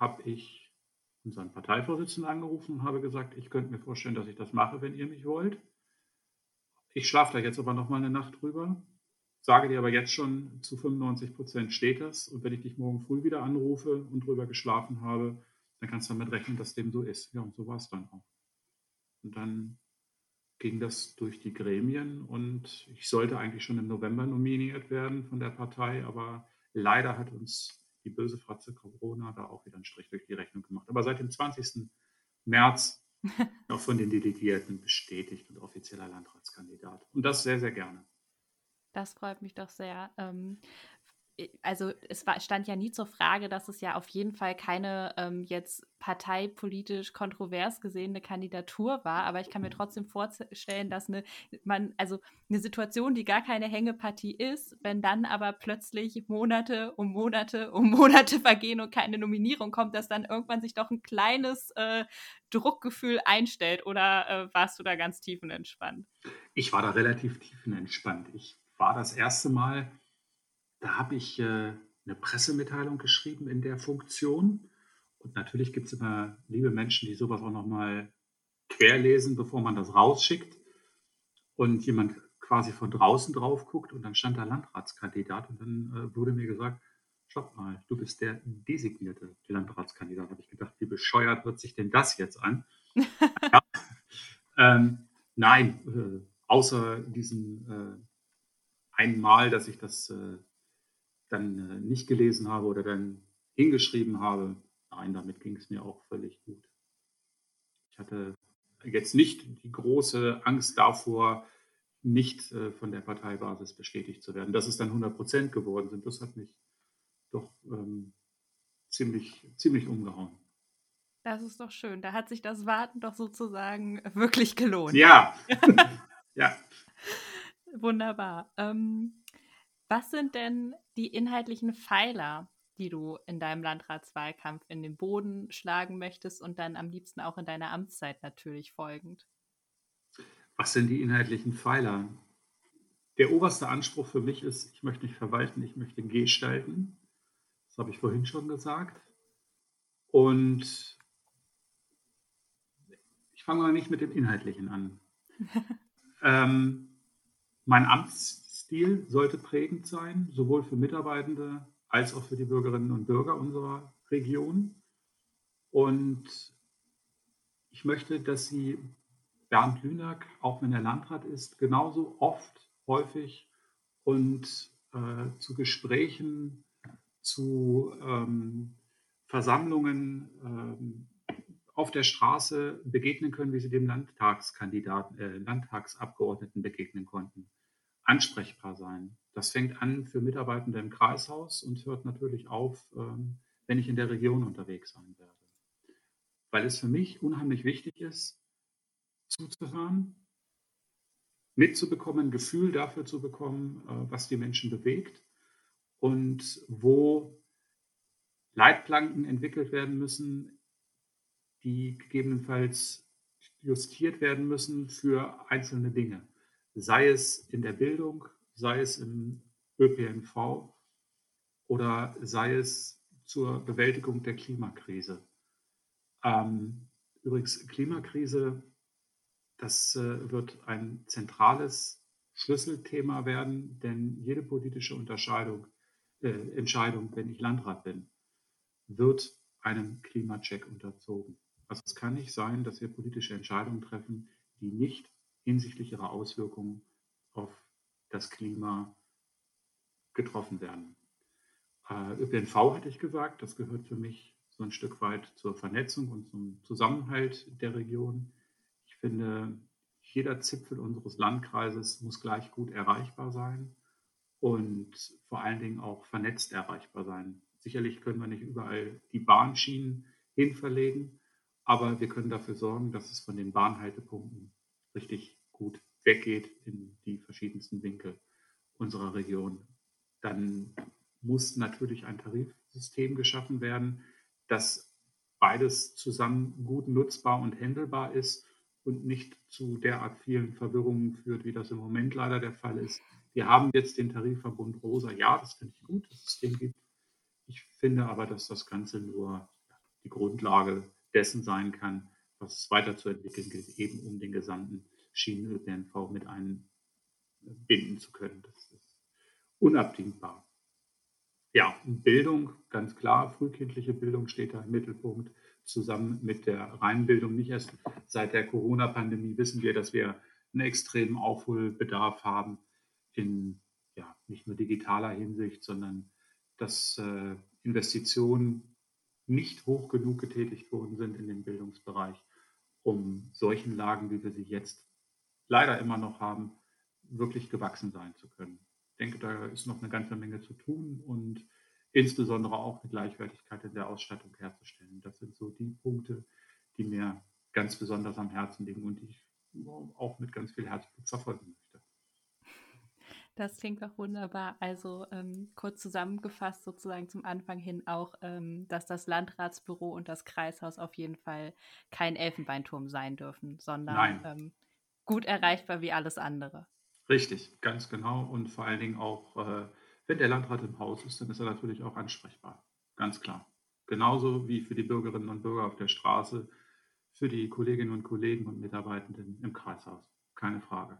habe ich unseren Parteivorsitzenden angerufen und habe gesagt, ich könnte mir vorstellen, dass ich das mache, wenn ihr mich wollt. Ich schlafe da jetzt aber noch mal eine Nacht drüber, sage dir aber jetzt schon, zu fünfundneunzig Prozent steht das. Und wenn ich dich morgen früh wieder anrufe und drüber geschlafen habe, dann kannst du damit rechnen, dass dem so ist. Ja, und so war es dann auch. Und dann ging das durch die Gremien und ich sollte eigentlich schon im November nominiert werden von der Partei, aber leider hat uns die böse Fratze Corona da auch wieder einen Strich durch die Rechnung gemacht. Aber seit dem zwanzigsten März auch von den Delegierten bestätigt und offizieller Landratskandidat. Und das sehr, sehr gerne. Das freut mich doch sehr. Ähm Also es war, stand ja nie zur Frage, dass es ja auf jeden Fall keine ähm, jetzt parteipolitisch kontrovers gesehene Kandidatur war, aber ich kann mir trotzdem vorstellen, dass eine, man, also eine Situation, die gar keine Hängepartie ist, wenn dann aber plötzlich Monate um Monate um Monate vergehen und keine Nominierung kommt, dass dann irgendwann sich doch ein kleines äh, Druckgefühl einstellt, oder äh, warst du da ganz tiefenentspannt? Ich war da relativ tiefenentspannt. Ich war das erste Mal... Da habe ich äh, eine Pressemitteilung geschrieben in der Funktion. Und natürlich gibt es immer liebe Menschen, die sowas auch nochmal querlesen, bevor man das rausschickt. Und jemand quasi von draußen drauf guckt und dann stand da Landratskandidat. Und dann äh, wurde mir gesagt, schaut mal, du bist der designierte Landratskandidat. Da habe ich gedacht, wie bescheuert hört sich denn das jetzt an? Ja. ähm, nein, äh, außer diesem äh, einmal, dass ich das... Äh, dann nicht gelesen habe oder dann hingeschrieben habe. Nein, damit ging es mir auch völlig gut. Ich hatte jetzt nicht die große Angst davor, nicht von der Parteibasis bestätigt zu werden. Dass es dann hundert Prozent geworden sind, das hat mich doch ähm, ziemlich, ziemlich umgehauen. Das ist doch schön. Da hat sich das Warten doch sozusagen wirklich gelohnt. Ja, ja. Wunderbar. Ähm Was sind denn die inhaltlichen Pfeiler, die du in deinem Landratswahlkampf in den Boden schlagen möchtest und dann am liebsten auch in deiner Amtszeit natürlich folgend? Was sind die inhaltlichen Pfeiler? Der oberste Anspruch für mich ist, ich möchte nicht verwalten, ich möchte gestalten. Das habe ich vorhin schon gesagt. Und ich fange mal nicht mit dem Inhaltlichen an. ähm, mein Amts Stil sollte prägend sein, sowohl für Mitarbeitende als auch für die Bürgerinnen und Bürger unserer Region. Und ich möchte, dass Sie Bernd Lühnack, auch wenn er Landrat ist, genauso oft, häufig und äh, zu Gesprächen, zu ähm, Versammlungen äh, auf der Straße begegnen können, wie Sie dem Landtagskandidaten, äh, Landtagsabgeordneten begegnen konnten. Ansprechbar sein. Das fängt an für Mitarbeitende im Kreishaus und hört natürlich auf, wenn ich in der Region unterwegs sein werde. Weil es für mich unheimlich wichtig ist, zuzuhören, mitzubekommen, ein Gefühl dafür zu bekommen, was die Menschen bewegt und wo Leitplanken entwickelt werden müssen, die gegebenenfalls justiert werden müssen für einzelne Dinge. Sei es in der Bildung, sei es im Ö P N V oder sei es zur Bewältigung der Klimakrise. Ähm, übrigens, Klimakrise, das äh, wird ein zentrales Schlüsselthema werden, denn jede politische Unterscheidung, äh, Entscheidung, wenn ich Landrat bin, wird einem Klimacheck unterzogen. Also es kann nicht sein, dass wir politische Entscheidungen treffen, die nicht hinsichtlich ihrer Auswirkungen auf das Klima getroffen werden. Ö P N V hatte ich gesagt, das gehört für mich so ein Stück weit zur Vernetzung und zum Zusammenhalt der Region. Ich finde, jeder Zipfel unseres Landkreises muss gleich gut erreichbar sein und vor allen Dingen auch vernetzt erreichbar sein. Sicherlich können wir nicht überall die Bahnschienen hin verlegen, aber wir können dafür sorgen, dass es von den Bahnhaltepunkten richtig gut weggeht in die verschiedensten Winkel unserer Region. dann muss natürlich ein Tarifsystem geschaffen werden, das beides zusammen gut nutzbar und händelbar ist und nicht zu derart vielen Verwirrungen führt, wie das im Moment leider der Fall ist. Wir haben jetzt den Tarifverbund Rosa. Ja, das finde ich gut, dass es den gibt. Ich finde aber, dass das Ganze nur die Grundlage dessen sein kann, was es weiterzuentwickeln gilt, eben um den gesamten Schienen-ÖPNV mit einbinden zu können. Das ist unabdingbar. Ja, Bildung, ganz klar, frühkindliche Bildung steht da im Mittelpunkt, zusammen mit der reinen Bildung. Nicht erst seit der Corona-Pandemie wissen wir, dass wir einen extremen Aufholbedarf haben in ja, nicht nur digitaler Hinsicht, sondern dass äh, Investitionen nicht hoch genug getätigt worden sind in dem Bildungsbereich, um solchen Lagen, wie wir sie jetzt leider immer noch haben, wirklich gewachsen sein zu können. Ich denke, da ist noch eine ganze Menge zu tun und insbesondere auch eine Gleichwertigkeit in der Ausstattung herzustellen. Das sind so die Punkte, die mir ganz besonders am Herzen liegen und die ich auch mit ganz viel Herzblut verfolgen möchte. Das klingt doch wunderbar. Also ähm, kurz zusammengefasst sozusagen zum Anfang hin auch, ähm, dass das Landratsbüro und das Kreishaus auf jeden Fall kein Elfenbeinturm sein dürfen, sondern ähm, gut erreichbar wie alles andere. Richtig, ganz genau. Und vor allen Dingen auch, äh, wenn der Landrat im Haus ist, dann ist er natürlich auch ansprechbar. Ganz klar. Genauso wie für die Bürgerinnen und Bürger auf der Straße, für die Kolleginnen und Kollegen und Mitarbeitenden im Kreishaus. Keine Frage.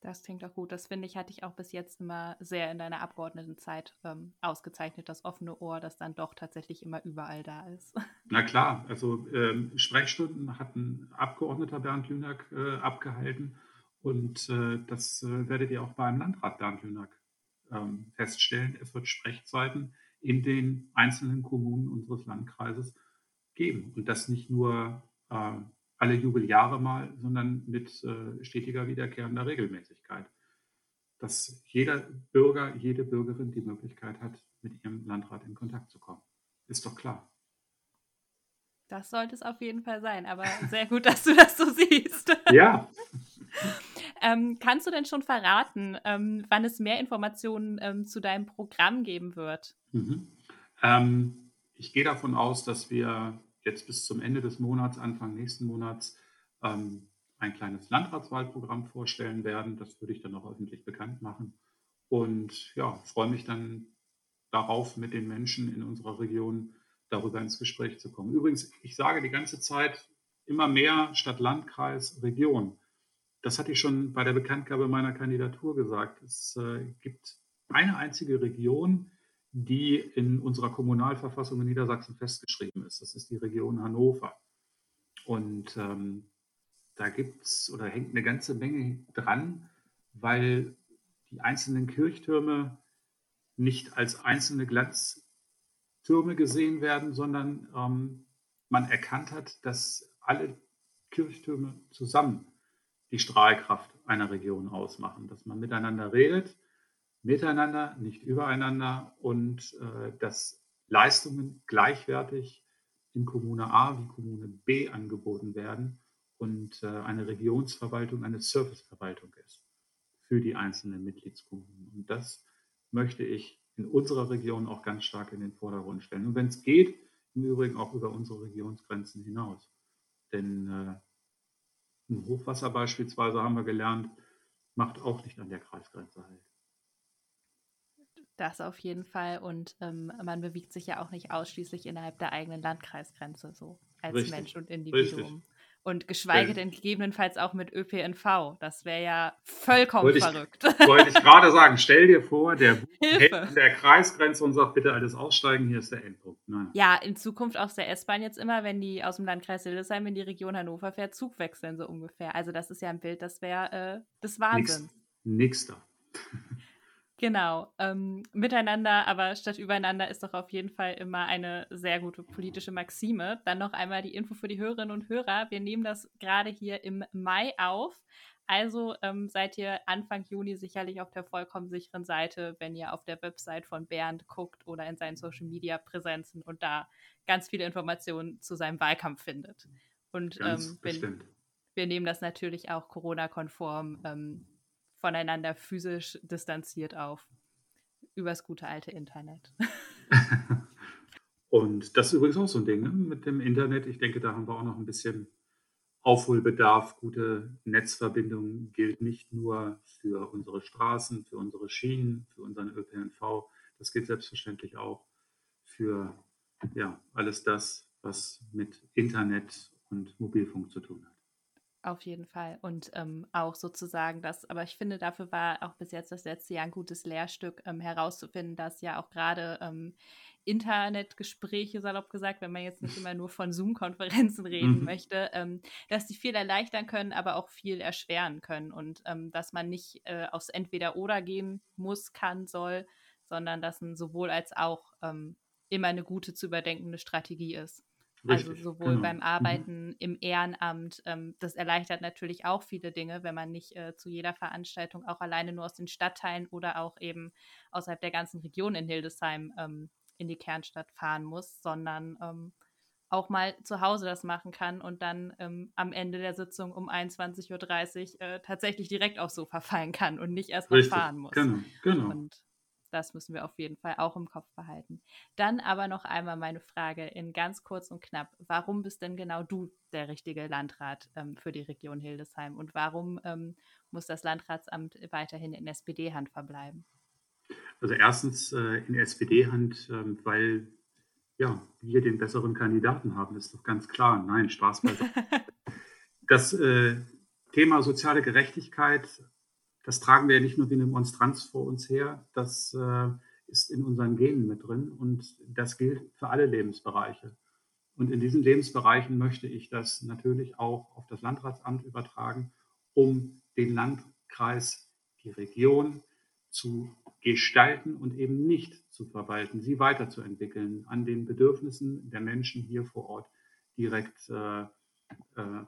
Das klingt doch gut. Das finde ich, hatte ich auch bis jetzt immer sehr in deiner Abgeordnetenzeit ähm, ausgezeichnet, das offene Ohr, das dann doch tatsächlich immer überall da ist. Na klar, also ähm, Sprechstunden hat ein Abgeordneter Bernd Lühnack äh, abgehalten und äh, das äh, werdet ihr auch beim Landrat Bernd Lühnack ähm, feststellen. Es wird Sprechzeiten in den einzelnen Kommunen unseres Landkreises geben und das nicht nur äh, alle Jubeljahre mal, sondern mit äh, stetiger, wiederkehrender Regelmäßigkeit. Dass jeder Bürger, jede Bürgerin die Möglichkeit hat, mit ihrem Landrat in Kontakt zu kommen. Ist doch klar. Das sollte es auf jeden Fall sein, aber sehr gut, dass du das so siehst. Ja. ähm, kannst du denn schon verraten, ähm, wann es mehr Informationen ähm, zu deinem Programm geben wird? Mhm. Ähm, ich gehe davon aus, dass wir jetzt bis zum Ende des Monats, Anfang nächsten Monats, ähm, ein kleines Landratswahlprogramm vorstellen werden. Das würde ich dann auch öffentlich bekannt machen. Und ja, freue mich dann darauf, mit den Menschen in unserer Region darüber ins Gespräch zu kommen. Übrigens, ich sage die ganze Zeit immer mehr Stadt, Landkreis, Region. Das hatte ich schon bei der Bekanntgabe meiner Kandidatur gesagt. Es äh, gibt eine einzige Region, die in unserer Kommunalverfassung in Niedersachsen festgeschrieben ist. Das ist die Region Hannover. Und ähm, da gibt's oder hängt eine ganze Menge dran, weil die einzelnen Kirchtürme nicht als einzelne Glanztürme gesehen werden, sondern ähm, man erkannt hat, dass alle Kirchtürme zusammen die Strahlkraft einer Region ausmachen, dass man miteinander redet, miteinander, nicht übereinander und äh, dass Leistungen gleichwertig in Kommune A wie Kommune B angeboten werden und äh, eine Regionsverwaltung, eine Serviceverwaltung ist für die einzelnen Mitgliedskommunen. Und das möchte ich in unserer Region auch ganz stark in den Vordergrund stellen. Und wenn es geht, im Übrigen auch über unsere Regionsgrenzen hinaus. Denn äh, ein Hochwasser beispielsweise, haben wir gelernt, macht auch nicht an der Kreisgrenze halt. Das auf jeden Fall und ähm, man bewegt sich ja auch nicht ausschließlich innerhalb der eigenen Landkreisgrenze so als richtig, Mensch und Individuum. Richtig. Und geschweige denn gegebenenfalls auch mit Ö P N V. Das wäre ja vollkommen wollte verrückt. Ich, wollte ich gerade sagen, stell dir vor, der hält an der Kreisgrenze und sagt, bitte alles aussteigen, hier ist der Endpunkt. Nein. Ja, in Zukunft auf der S-Bahn jetzt immer, wenn die aus dem Landkreis Hildesheim in die Region Hannover fährt, Zug wechseln so ungefähr. Also das ist ja ein Bild, das wäre äh, das Wahnsinn. Nix, nix da. Genau, ähm, miteinander, aber statt übereinander ist doch auf jeden Fall immer eine sehr gute politische Maxime. Dann noch einmal die Info für die Hörerinnen und Hörer. Wir nehmen das gerade hier im Mai auf. Also ähm, seid ihr Anfang Juni sicherlich auf der vollkommen sicheren Seite, wenn ihr auf der Website von Bernd guckt oder in seinen Social-Media-Präsenzen und da ganz viele Informationen zu seinem Wahlkampf findet. Und ähm, wenn, wir nehmen das natürlich auch Corona-konform ähm, voneinander physisch distanziert auf. übers gute alte Internet. Und das ist übrigens auch so ein Ding, ne? Mit dem Internet. Ich denke, da haben wir auch noch ein bisschen Aufholbedarf. Gute Netzverbindung gilt nicht nur für unsere Straßen, für unsere Schienen, für unseren Ö P N V. Das gilt selbstverständlich auch für ja, alles das, was mit Internet und Mobilfunk zu tun hat. Auf jeden Fall. Und ähm, auch sozusagen das, aber ich finde, dafür war auch bis jetzt das letzte Jahr ein gutes Lehrstück, ähm, herauszufinden, dass ja auch gerade ähm, Internetgespräche, salopp gesagt, wenn man jetzt nicht immer nur von Zoom-Konferenzen reden mhm. möchte, ähm, dass die viel erleichtern können, aber auch viel erschweren können. Und ähm, dass man nicht äh, aufs Entweder-Oder gehen muss, kann, soll, sondern dass ein sowohl als auch ähm, immer eine gute zu überdenkende Strategie ist. Richtig, also sowohl genau. beim Arbeiten, mhm. im Ehrenamt, ähm, das erleichtert natürlich auch viele Dinge, wenn man nicht äh, zu jeder Veranstaltung auch alleine nur aus den Stadtteilen oder auch eben außerhalb der ganzen Region in Hildesheim ähm, in die Kernstadt fahren muss, sondern ähm, auch mal zu Hause das machen kann und dann ähm, am Ende der Sitzung um einundzwanzig Uhr dreißig äh, tatsächlich direkt aufs Sofa fallen kann und nicht erst mal Richtig, fahren muss. Genau, genau. Und das müssen wir auf jeden Fall auch im Kopf behalten. Dann aber noch einmal meine Frage in ganz kurz und knapp. Warum bist denn genau du der richtige Landrat ähm, für die Region Hildesheim? Und warum ähm, muss das Landratsamt weiterhin in S P D-Hand verbleiben? Also erstens äh, in S P D-Hand, äh, weil ja, wir den besseren Kandidaten haben. Das ist doch ganz klar. Nein, Spaß beiseite. Das äh, Thema soziale Gerechtigkeit, das tragen wir ja nicht nur wie eine Monstranz vor uns her, das äh, ist in unseren Genen mit drin und das gilt für alle Lebensbereiche. Und in diesen Lebensbereichen möchte ich das natürlich auch auf das Landratsamt übertragen, um den Landkreis, die Region zu gestalten und eben nicht zu verwalten, sie weiterzuentwickeln, an den Bedürfnissen der Menschen hier vor Ort direkt äh, äh,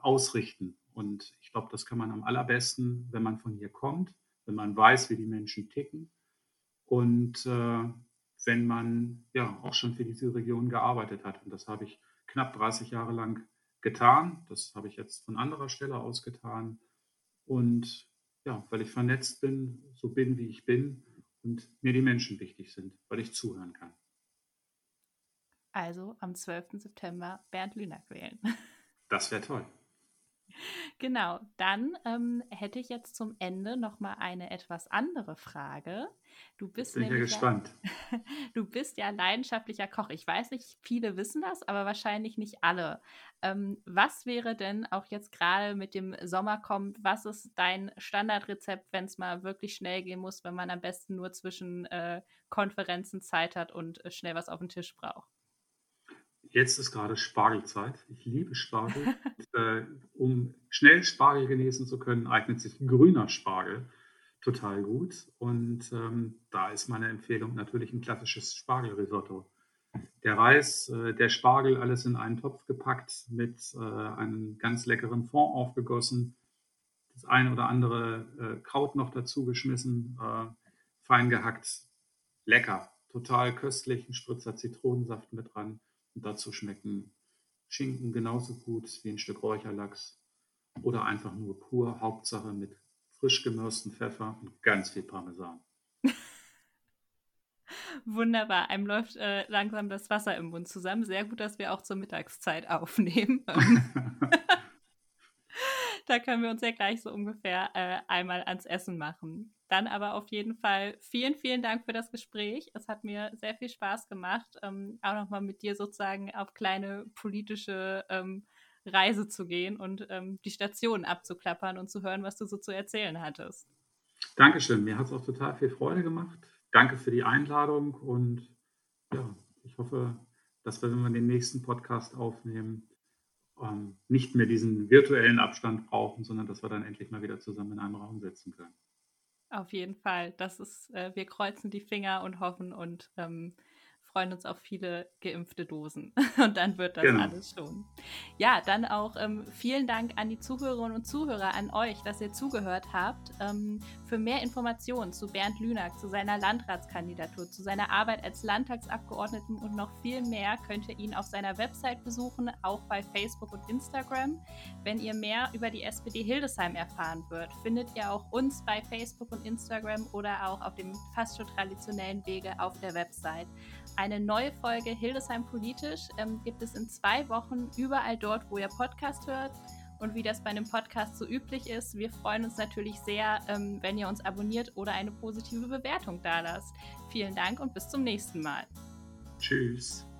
ausrichten. Und ich glaube, das kann man am allerbesten, wenn man von hier kommt, wenn man weiß, wie die Menschen ticken und äh, wenn man ja auch schon für diese Region gearbeitet hat. Und das habe ich knapp dreißig Jahre lang getan. Das habe ich jetzt von anderer Stelle aus getan. Und ja, weil ich vernetzt bin, so bin, wie ich bin und mir die Menschen wichtig sind, weil ich zuhören kann. Also am zwölften September Bernd Lühnack wählen. Das wäre toll. Genau, dann ähm, hätte ich jetzt zum Ende nochmal eine etwas andere Frage. Du bist Bin nämlich ja gespannt. Ja, du bist ja leidenschaftlicher Koch. Ich weiß nicht, viele wissen das, aber wahrscheinlich nicht alle. Ähm, was wäre denn auch jetzt gerade mit dem Sommer kommt, was ist dein Standardrezept, wenn es mal wirklich schnell gehen muss, wenn man am besten nur zwischen äh, Konferenzen Zeit hat und äh, schnell was auf den Tisch braucht? Jetzt ist gerade Spargelzeit. Ich liebe Spargel. Und, äh, um schnell Spargel genießen zu können, eignet sich grüner Spargel total gut. Und ähm, da ist meine Empfehlung natürlich ein klassisches Spargelrisotto. Der Reis, äh, der Spargel, alles in einen Topf gepackt, mit äh, einem ganz leckeren Fond aufgegossen, das ein oder andere äh, Kraut noch dazu geschmissen, äh, fein gehackt. Lecker, total köstlich, ein Spritzer Zitronensaft mit dran. Und dazu schmecken Schinken genauso gut wie ein Stück Räucherlachs oder einfach nur pur, Hauptsache mit frisch gemörsten Pfeffer und ganz viel Parmesan. Wunderbar, einem läuft äh, langsam das Wasser im Mund zusammen. Sehr gut, dass wir auch zur Mittagszeit aufnehmen. Da können wir uns ja gleich so ungefähr äh, einmal ans Essen machen. Dann aber auf jeden Fall vielen, vielen Dank für das Gespräch. Es hat mir sehr viel Spaß gemacht, ähm, auch nochmal mit dir sozusagen auf kleine politische ähm, Reise zu gehen und ähm, die Stationen abzuklappern und zu hören, was du so zu erzählen hattest. Dankeschön, mir hat es auch total viel Freude gemacht. Danke für die Einladung und ja, ich hoffe, dass wir, wenn wir den nächsten Podcast aufnehmen, ähm, nicht mehr diesen virtuellen Abstand brauchen, sondern dass wir dann endlich mal wieder zusammen in einem Raum sitzen können. Auf jeden Fall. Das ist, äh, wir kreuzen die Finger und hoffen und ähm, freuen uns auf viele geimpfte Dosen. Und dann wird das genau. alles schon. Ja, dann auch ähm, vielen Dank an die Zuhörerinnen und Zuhörer, an euch, dass ihr zugehört habt. Ähm, für mehr Informationen zu Bernd Lühnack, zu seiner Landratskandidatur, zu seiner Arbeit als Landtagsabgeordneten und noch viel mehr könnt ihr ihn auf seiner Website besuchen, auch bei Facebook und Instagram. Wenn ihr mehr über die S P D Hildesheim erfahren wollt, findet ihr auch uns bei Facebook und Instagram oder auch auf dem fast schon traditionellen Wege auf der Website. Eine neue Folge Hildesheim Politisch ähm, gibt es in zwei Wochen überall dort, wo ihr Podcast hört. Und wie das bei einem Podcast so üblich ist, wir freuen uns natürlich sehr, ähm, wenn ihr uns abonniert oder eine positive Bewertung da lasst. Vielen Dank und bis zum nächsten Mal. Tschüss.